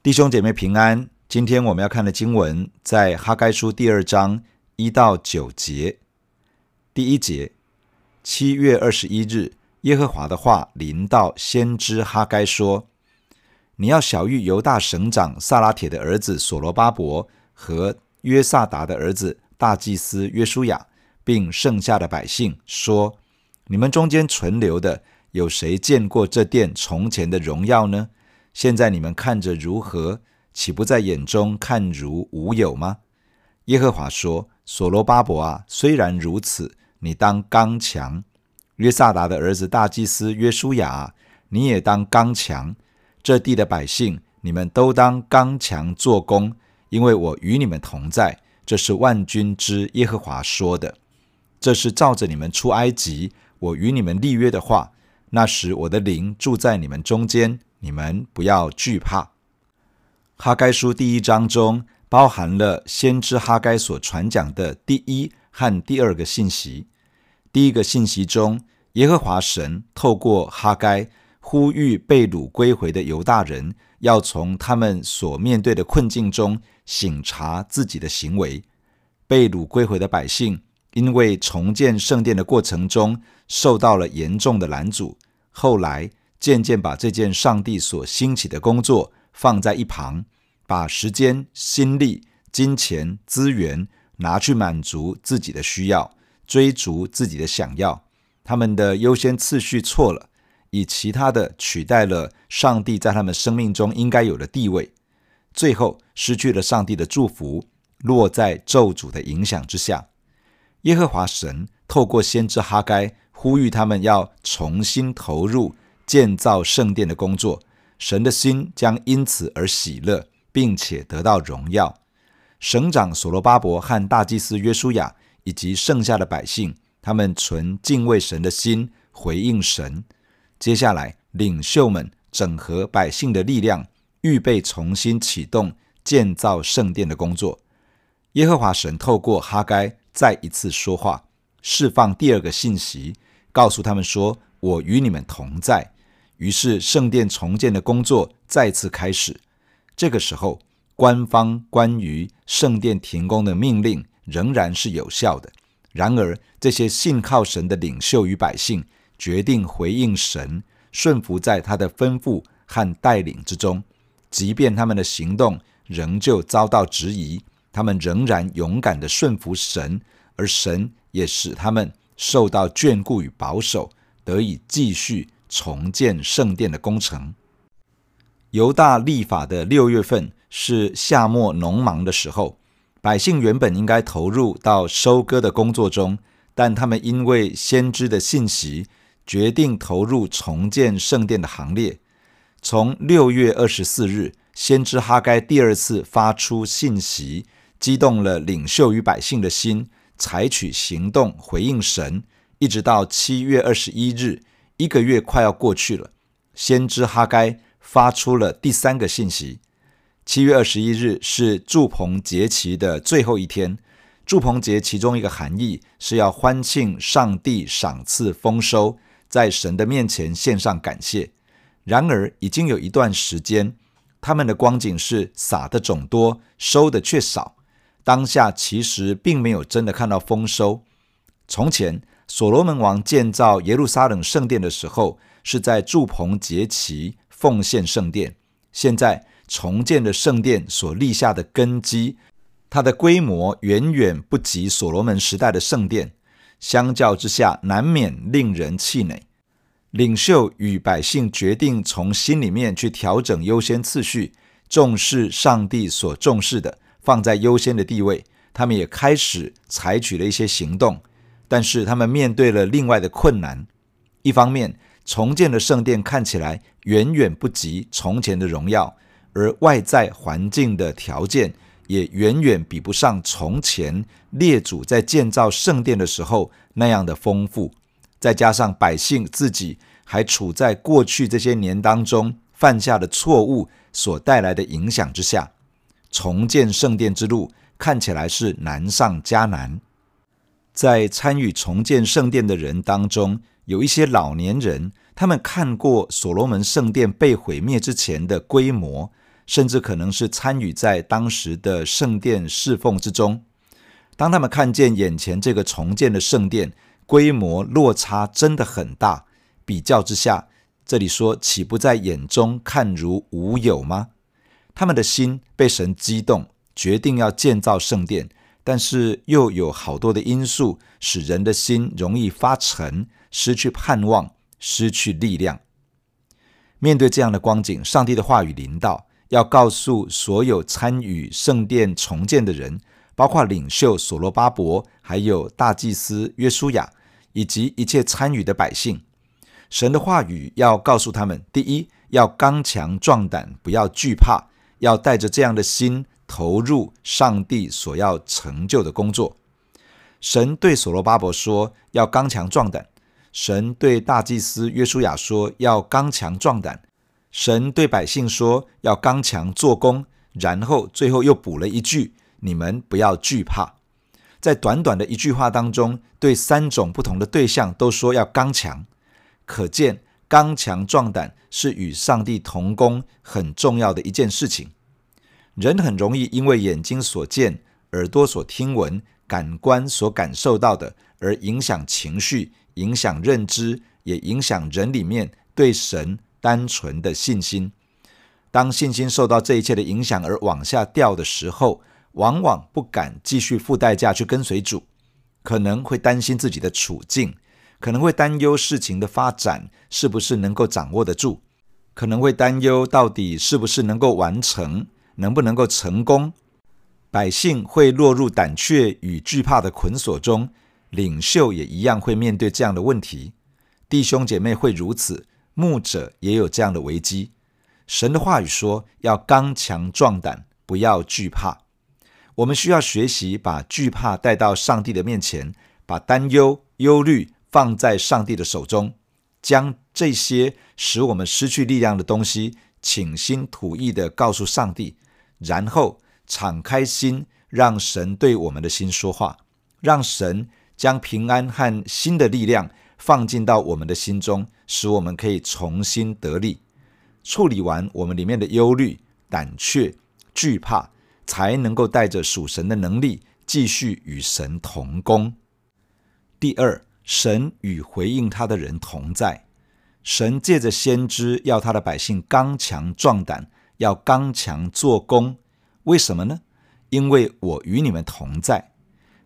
弟兄姐妹平安，今天我们要看的经文在哈该书第二章1到9节。第一节，7月21日，耶和华的话临到先知哈该说，你要晓谕犹大省长撒拉铁的儿子所罗巴伯和约萨达的儿子大祭司约书亚，并剩下的百姓说，你们中间存留的有谁见过这殿从前的荣耀呢？现在你们看着如何，岂不在眼中看如无有吗？耶和华说，所罗巴伯啊，虽然如此，你当刚强；约萨达的儿子大祭司约书亚啊，你也当刚强。这地的百姓，你们都当刚强做工，因为我与你们同在，这是万军之耶和华说的。这是照着你们出埃及，我与你们立约的话，那时我的灵住在你们中间，你们不要惧怕。哈该书第一章中包含了先知哈该所传讲的第一和第二个信息。第一个信息中，耶和华神透过哈该呼吁被掳归回的犹大人，要从他们所面对的困境中省察自己的行为。被掳归回的百姓因为重建圣殿的过程中受到了严重的拦阻，后来渐渐把这件上帝所兴起的工作放在一旁，把时间、心力、金钱、资源拿去满足自己的需要，追逐自己的想要。他们的优先次序错了，以其他的取代了上帝在他们生命中应该有的地位，最后失去了上帝的祝福，落在咒诅的影响之下。耶和华神透过先知哈该呼吁他们要重新投入建造圣殿的工作，神的心将因此而喜乐，并且得到荣耀。省长所罗巴伯和大祭司约书亚以及剩下的百姓，他们存敬畏神的心回应神。接下来，领袖们整合百姓的力量，预备重新启动建造圣殿的工作。耶和华神透过哈该再一次说话，释放第二个信息，告诉他们说，我与你们同在。于是圣殿重建的工作再次开始。这个时候，官方关于圣殿停工的命令仍然是有效的，然而这些信靠神的领袖与百姓决定回应神，顺服在他的吩咐和带领之中。即便他们的行动仍旧遭到质疑，他们仍然勇敢地顺服神，而神也使他们受到眷顾与保守，得以继续重建圣殿的工程。犹大立法的6月份是夏末农忙的时候，百姓原本应该投入到收割的工作中，但他们因为先知的信息，决定投入重建圣殿的行列。从6月24日，先知哈该第二次发出信息，激动了领袖与百姓的心，采取行动回应神。一直到7月21日，1个月快要过去了，先知哈该发出了第3个信息。7月21日是住棚节期的最后一天。住棚节其中一个含义是要欢庆上帝赏赐丰收，在神的面前献上感谢。然而已经有一段时间，他们的光景是撒的种多，收的却少，当下其实并没有真的看到丰收。从前所罗门王建造耶路撒冷圣殿的时候，是在住棚节期奉献圣殿。现在重建的圣殿所立下的根基，它的规模远远不及所罗门时代的圣殿，相较之下难免令人气馁。领袖与百姓决定从心里面去调整优先次序，重视上帝所重视的，放在优先的地位。他们也开始采取了一些行动，但是他们面对了另外的困难。一方面，重建的圣殿看起来远远不及从前的荣耀，而外在环境的条件也远远比不上从前列祖在建造圣殿的时候那样的丰富。再加上百姓自己还处在过去这些年当中犯下的错误所带来的影响之下，重建圣殿之路看起来是难上加难。在参与重建圣殿的人当中，有一些老年人，他们看过所罗门圣殿被毁灭之前的规模，甚至可能是参与在当时的圣殿侍奉之中。当他们看见眼前这个重建的圣殿规模落差真的很大，比较之下，这里说岂不在眼中看如无有吗？他们的心被神激动，决定要建造圣殿，但是又有好多的因素使人的心容易发沉，失去盼望，失去力量。面对这样的光景，上帝的话语临到，要告诉所有参与圣殿重建的人，包括领袖所罗巴伯，还有大祭司约书亚，以及一切参与的百姓。神的话语要告诉他们，第一，要刚强壮胆，不要惧怕，要带着这样的心投入上帝所要成就的工作。神对所罗巴伯说要刚强壮胆，神对大祭司约书亚说要刚强壮胆，神对百姓说要刚强做工，然后最后又补了一句，你们不要惧怕。在短短的一句话当中，对3种不同的对象都说要刚强，可见刚强壮胆是与上帝同工很重要的一件事情。人很容易因为眼睛所见、耳朵所听闻、感官所感受到的而影响情绪，影响认知，也影响人里面对神单纯的信心。当信心受到这一切的影响而往下掉的时候，往往不敢继续付代价去跟随主，可能会担心自己的处境，可能会担忧事情的发展是不是能够掌握得住，可能会担忧到底是不是能够完成，能不能够成功。百姓会落入胆怯与惧怕的捆锁中，领袖也一样会面对这样的问题，弟兄姐妹会如此，牧者也有这样的危机。神的话语说要刚强壮胆，不要惧怕。我们需要学习把惧怕带到上帝的面前，把担忧、忧虑放在上帝的手中，将这些使我们失去力量的东西倾心吐意地告诉上帝，然后敞开心，让神对我们的心说话，让神将平安和新的力量放进到我们的心中，使我们可以重新得力。处理完我们里面的忧虑、胆怯、惧怕，才能够带着属神的能力继续与神同工。第二，神与回应他的人同在。神借着先知要他的百姓刚强壮胆，要刚强做工。为什么呢？因为我与你们同在。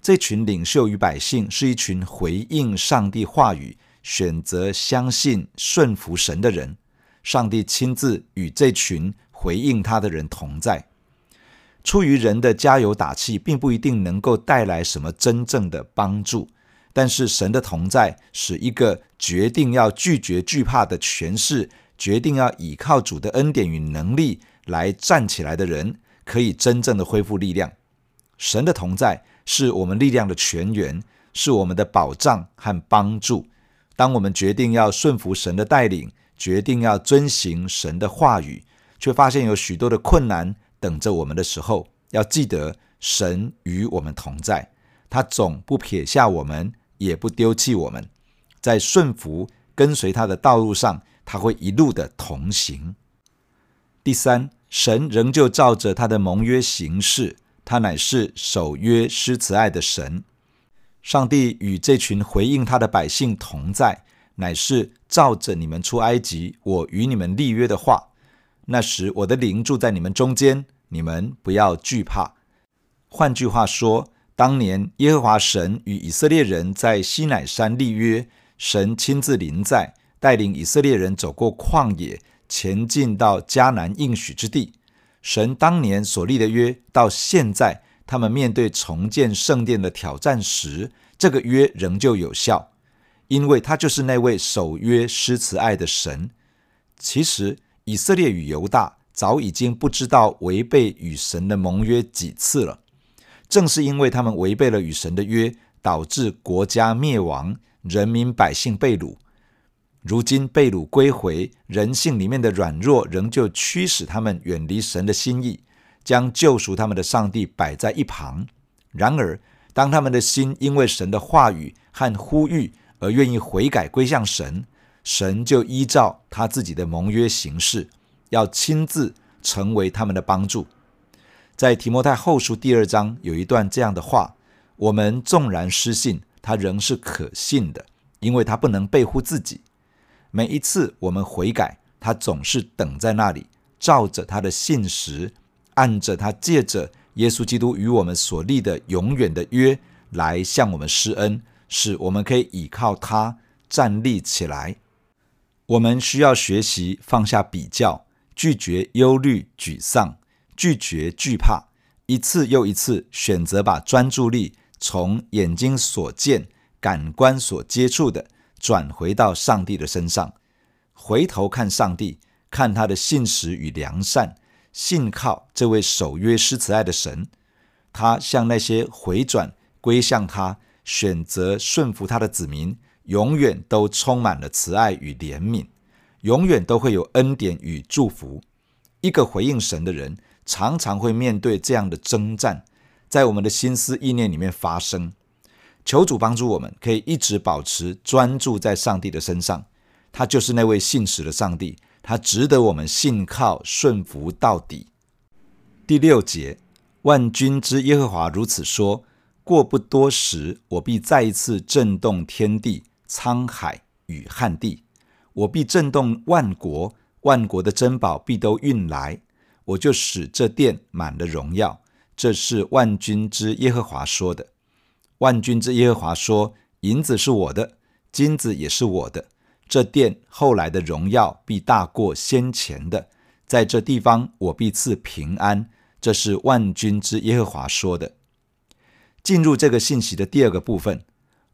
这群领袖与百姓是一群回应上帝话语，选择相信顺服神的人。上帝亲自与这群回应他的人同在。出于人的加油打气并不一定能够带来什么真正的帮助，但是神的同在使一个决定要拒绝惧怕的权势，决定要倚靠主的恩典与能力来站起来的人，可以真正的恢复力量。神的同在是我们力量的泉源，是我们的保障和帮助。当我们决定要顺服神的带领，决定要遵行神的话语，却发现有许多的困难等着我们的时候，要记得神与我们同在，他总不撇下我们，也不丢弃我们。在顺服跟随他的道路上，他会一路的同行。第三，神仍旧照着他的盟约行事，他乃是守约施慈爱的神。上帝与这群回应他的百姓同在，乃是照着你们出埃及我与你们立约的话，那时我的灵住在你们中间，你们不要惧怕。换句话说，当年耶和华神与以色列人在西乃山立约，神亲自临在，带领以色列人走过旷野，前进到迦南应许之地。神当年所立的约，到现在他们面对重建圣殿的挑战时，这个约仍旧有效，因为他就是那位守约施慈爱的神。其实以色列与犹大早已经不知道违背与神的盟约几次了，正是因为他们违背了与神的约，导致国家灭亡，人民百姓被掳。如今被掳归回，人性里面的软弱仍旧驱使他们远离神的心意，将救赎他们的上帝摆在一旁。然而当他们的心因为神的话语和呼吁而愿意悔改归向神，神就依照他自己的盟约行事，要亲自成为他们的帮助。在提摩太后书2章有一段这样的话：我们纵然失信，他仍是可信的，因为他不能背乎自己。每一次我们悔改，他总是等在那里，照着他的信实，按着他借着耶稣基督与我们所立的永远的约来向我们施恩，使我们可以倚靠他站立起来。我们需要学习放下比较，拒绝忧虑沮丧，拒绝惧怕，一次又一次选择把专注力从眼睛所见、感官所接触的转回到上帝的身上，回头看上帝，看他的信实与良善，信靠这位守约施慈爱的神。他向那些回转归向他、选择顺服他的子民，永远都充满了慈爱与怜悯，永远都会有恩典与祝福。一个回应神的人常常会面对这样的征战，在我们的心思意念里面发生。求主帮助我们可以一直保持专注在上帝的身上，他就是那位信实的上帝，他值得我们信靠顺服到底。第6节，万军之耶和华如此说，过不多时，我必再一次震动天地、沧海与旱地，我必震动万国，万国的珍宝必都运来，我就使这殿满了荣耀。这是万军之耶和华说的。万军之耶和华说，银子是我的，金子也是我的，这殿后来的荣耀必大过先前的，在这地方我必赐平安。这是万军之耶和华说的。进入这个信息的第2个部分，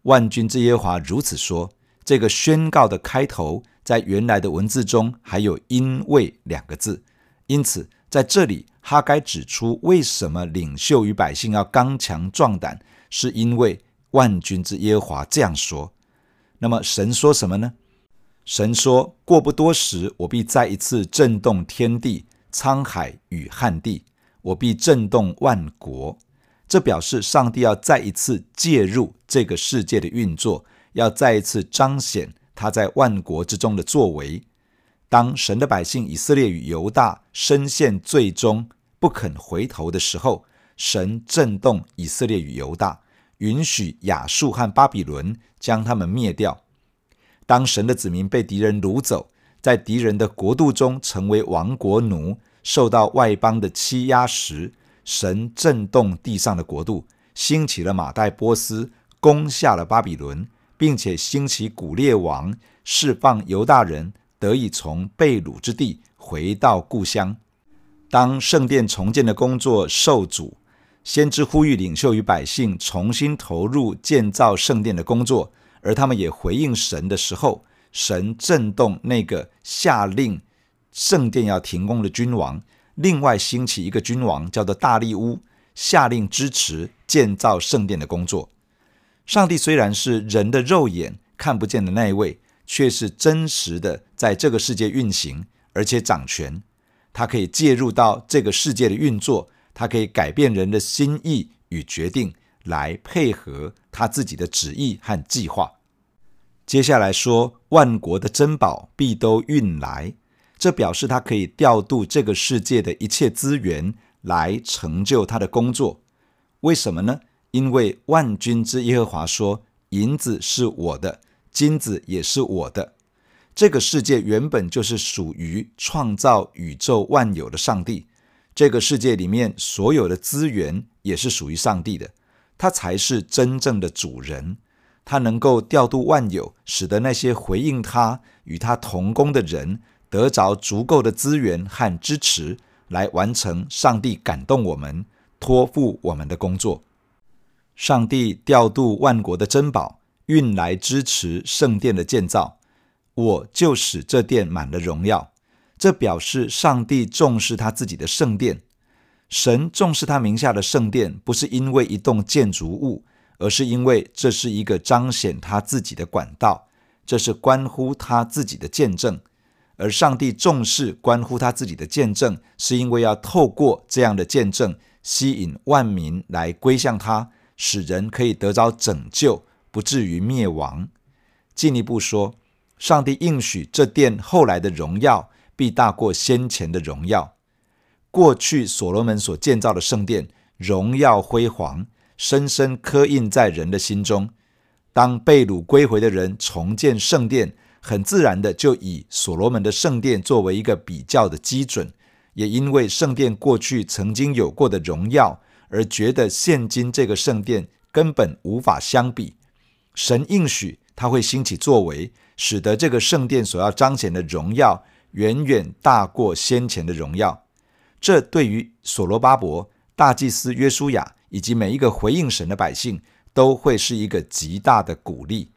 万军之耶和华如此说，这个宣告的开头在原来的文字中还有因为2个字，因此在这里哈该指出为什么领袖与百姓要刚强壮胆，是因为万军之耶和华这样说。那么神说什么呢？神说，过不多时，我必再一次震动天地、沧海与旱地，我必震动万国。这表示上帝要再一次介入这个世界的运作，要再一次彰显他在万国之中的作为。当神的百姓以色列与犹大深陷罪中不肯回头的时候，神震动以色列与犹大，允许亚述和巴比伦将他们灭掉。当神的子民被敌人掳走，在敌人的国度中成为亡国奴，受到外邦的欺压时，神震动地上的国度，兴起了马代波斯，攻下了巴比伦，并且兴起古列王，释放犹大人，得以从被掳之地回到故乡。当圣殿重建的工作受阻，先知呼吁领袖与百姓重新投入建造圣殿的工作，而他们也回应神的时候，神震动那个下令圣殿要停工的君王，另外兴起一个君王叫做大利乌，下令支持建造圣殿的工作。上帝虽然是人的肉眼看不见的那一位，却是真实的在这个世界运行，而且掌权。他可以介入到这个世界的运作，他可以改变人的心意与决定，来配合他自己的旨意和计划。接下来说，万国的珍宝必都运来，这表示他可以调度这个世界的一切资源来成就他的工作。为什么呢？因为万军之耶和华说，银子是我的，金子也是我的。这个世界原本就是属于创造宇宙万有的上帝，这个世界里面所有的资源也是属于上帝的，他才是真正的主人。他能够调度万有，使得那些回应他、与他同工的人得着足够的资源和支持，来完成上帝感动我们、托付我们的工作。上帝调度万国的珍宝运来支持圣殿的建造，我就使这殿满了荣耀。这表示上帝重视他自己的圣殿。神重视他名下的圣殿，不是因为一栋建筑物，而是因为这是一个彰显他自己的管道，这是关乎他自己的见证。而上帝重视关乎他自己的见证，是因为要透过这样的见证吸引万民来归向他，使人可以得着拯救，不至于灭亡。进一步说，上帝应许这殿后来的荣耀必大过先前的荣耀。过去所罗门所建造的圣殿荣耀辉煌，深深刻印在人的心中。当被掳归回的人重建圣殿，很自然的就以所罗门的圣殿作为一个比较的基准，也因为圣殿过去曾经有过的荣耀，而觉得现今这个圣殿根本无法相比。神应许他会兴起作为，使得这个圣殿所要彰显的荣耀远远大过先前的荣耀。这对于所罗巴伯、大祭司约书亚以及每一个回应神的百姓都会是一个极大的鼓励。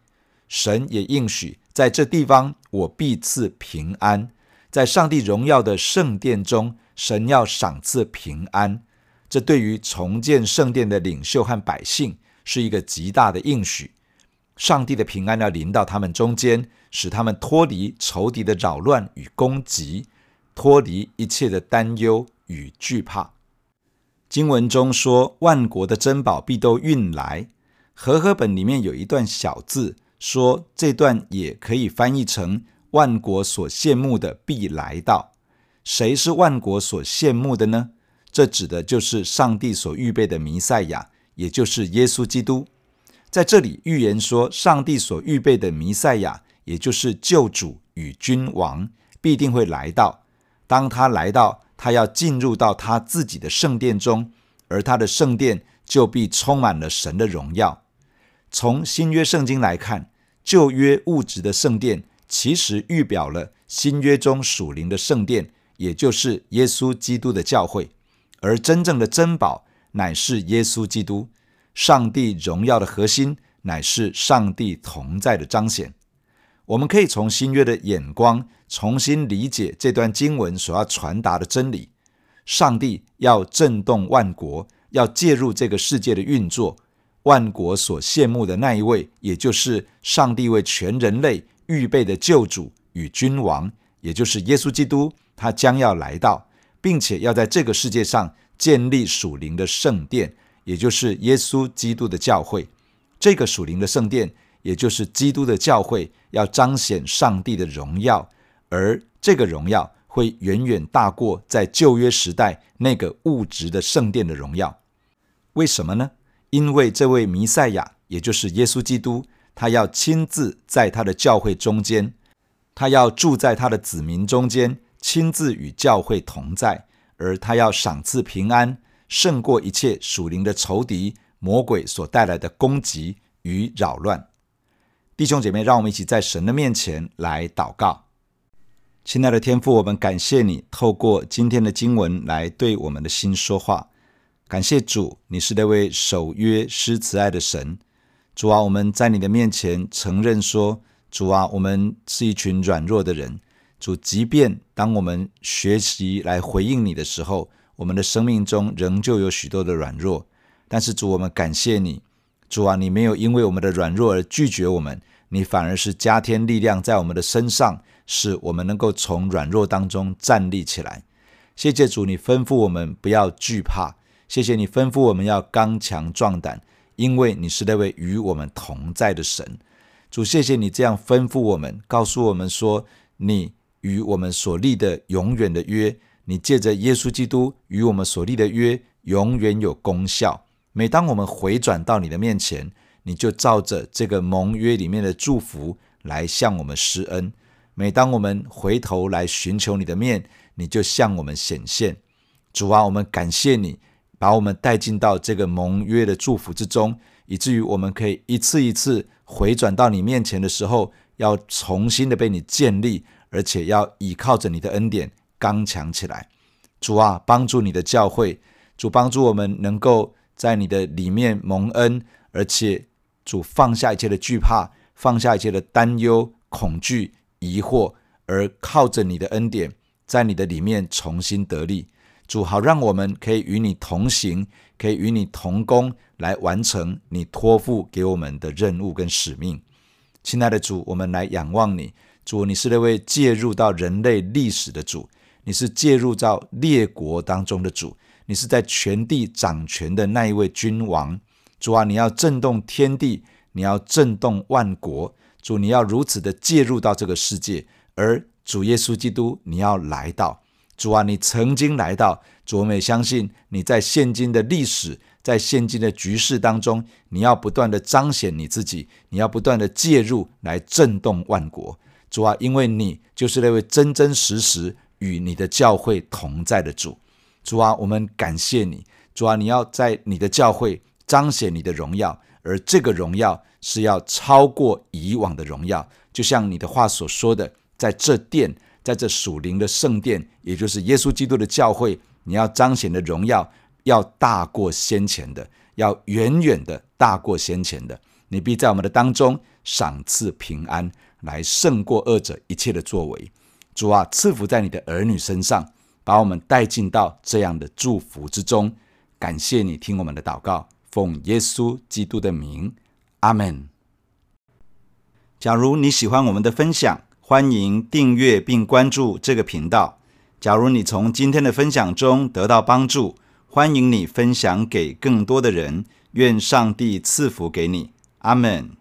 神也应许，在这地方我必赐平安，在上帝荣耀的圣殿中，神要赏赐平安。这对于重建圣殿的领袖和百姓是一个极大的应许。上帝的平安要临到他们中间，使他们脱离仇敌的扰乱与攻击，脱离一切的担忧与惧怕。经文中说，万国的珍宝必都运来。和合本里面有一段小字说，这段也可以翻译成万国所羡慕的必来到。谁是万国所羡慕的呢？这指的就是上帝所预备的弥赛亚，也就是耶稣基督。在这里预言说，上帝所预备的弥赛亚，也就是救主与君王，必定会来到。当他来到，他要进入到他自己的圣殿中，而他的圣殿就必充满了神的荣耀。从新约圣经来看，旧约物质的圣殿其实预表了新约中属灵的圣殿，也就是耶稣基督的教会。而真正的珍宝乃是耶稣基督，上帝荣耀的核心乃是上帝同在的彰显。我们可以从新约的眼光重新理解这段经文所要传达的真理。上帝要震动万国，要介入这个世界的运作。万国所羡慕的那一位，也就是上帝为全人类预备的救主与君王，也就是耶稣基督，他将要来到，并且要在这个世界上建立属灵的圣殿，也就是耶稣基督的教会。这个属灵的圣殿，也就是基督的教会，要彰显上帝的荣耀，而这个荣耀会远远大过在旧约时代那个物质的圣殿的荣耀。为什么呢？因为这位弥赛亚，也就是耶稣基督，他要亲自在他的教会中间，他要住在他的子民中间，亲自与教会同在，而他要赏赐平安，胜过一切属灵的仇敌魔鬼所带来的攻击与扰乱。弟兄姐妹，让我们一起在神的面前来祷告。亲爱的天父，我们感谢你透过今天的经文来对我们的心说话。感谢主，你是那位守约施慈爱的神。主啊，我们在你的面前承认说，主啊，我们是一群软弱的人。主，即便当我们学习来回应你的时候，我们的生命中仍旧有许多的软弱。但是主，我们感谢你。主啊，你没有因为我们的软弱而拒绝我们，你反而是加添力量在我们的身上，使我们能够从软弱当中站立起来。谢谢主，你吩咐我们不要惧怕。谢谢你吩咐我们要刚强壮胆，因为你是那位与我们同在的神。主，谢谢你这样吩咐我们，告诉我们说，你与我们所立的永远的约，你借着耶稣基督与我们所立的约永远有功效。每当我们回转到你的面前，你就照着这个盟约里面的祝福来向我们施恩。每当我们回头来寻求你的面，你就向我们显现。主啊，我们感谢你把我们带进到这个盟约的祝福之中，以至于我们可以一次一次回转到你面前的时候，要重新的被你建立，而且要倚靠着你的恩典刚强起来。主啊，帮助你的教会。主，帮助我们能够在你的里面蒙恩，而且主，放下一切的惧怕，放下一切的担忧、恐惧、疑惑，而靠着你的恩典在你的里面重新得力。主，好让我们可以与你同行，可以与你同工，来完成你托付给我们的任务跟使命。亲爱的主，我们来仰望你。主，你是那位介入到人类历史的主，你是介入到列国当中的主，你是在全地掌权的那一位君王。主啊，你要震动天地，你要震动万国。主，你要如此的介入到这个世界，而主耶稣基督，你要来到。主啊，你曾经来到，主，我们也相信你在现今的历史，在现今的局势当中，你要不断的彰显你自己，你要不断的介入来震动万国。主啊，因为你就是那位真真实实与你的教会同在的主。主啊，我们感谢你。主啊，你要在你的教会彰显你的荣耀，而这个荣耀是要超过以往的荣耀，就像你的话所说的，在这殿，在这属灵的圣殿，也就是耶稣基督的教会，你要彰显的荣耀要大过先前的，要远远的大过先前的。你必在我们的当中赏赐平安，来胜过恶者一切的作为。主啊，赐福在你的儿女身上，把我们带进到这样的祝福之中。感谢你听我们的祷告，奉耶稣基督的名，阿们。假如你喜欢我们的分享，欢迎订阅并关注这个频道。假如你从今天的分享中得到帮助，欢迎你分享给更多的人。愿上帝赐福给你，阿们。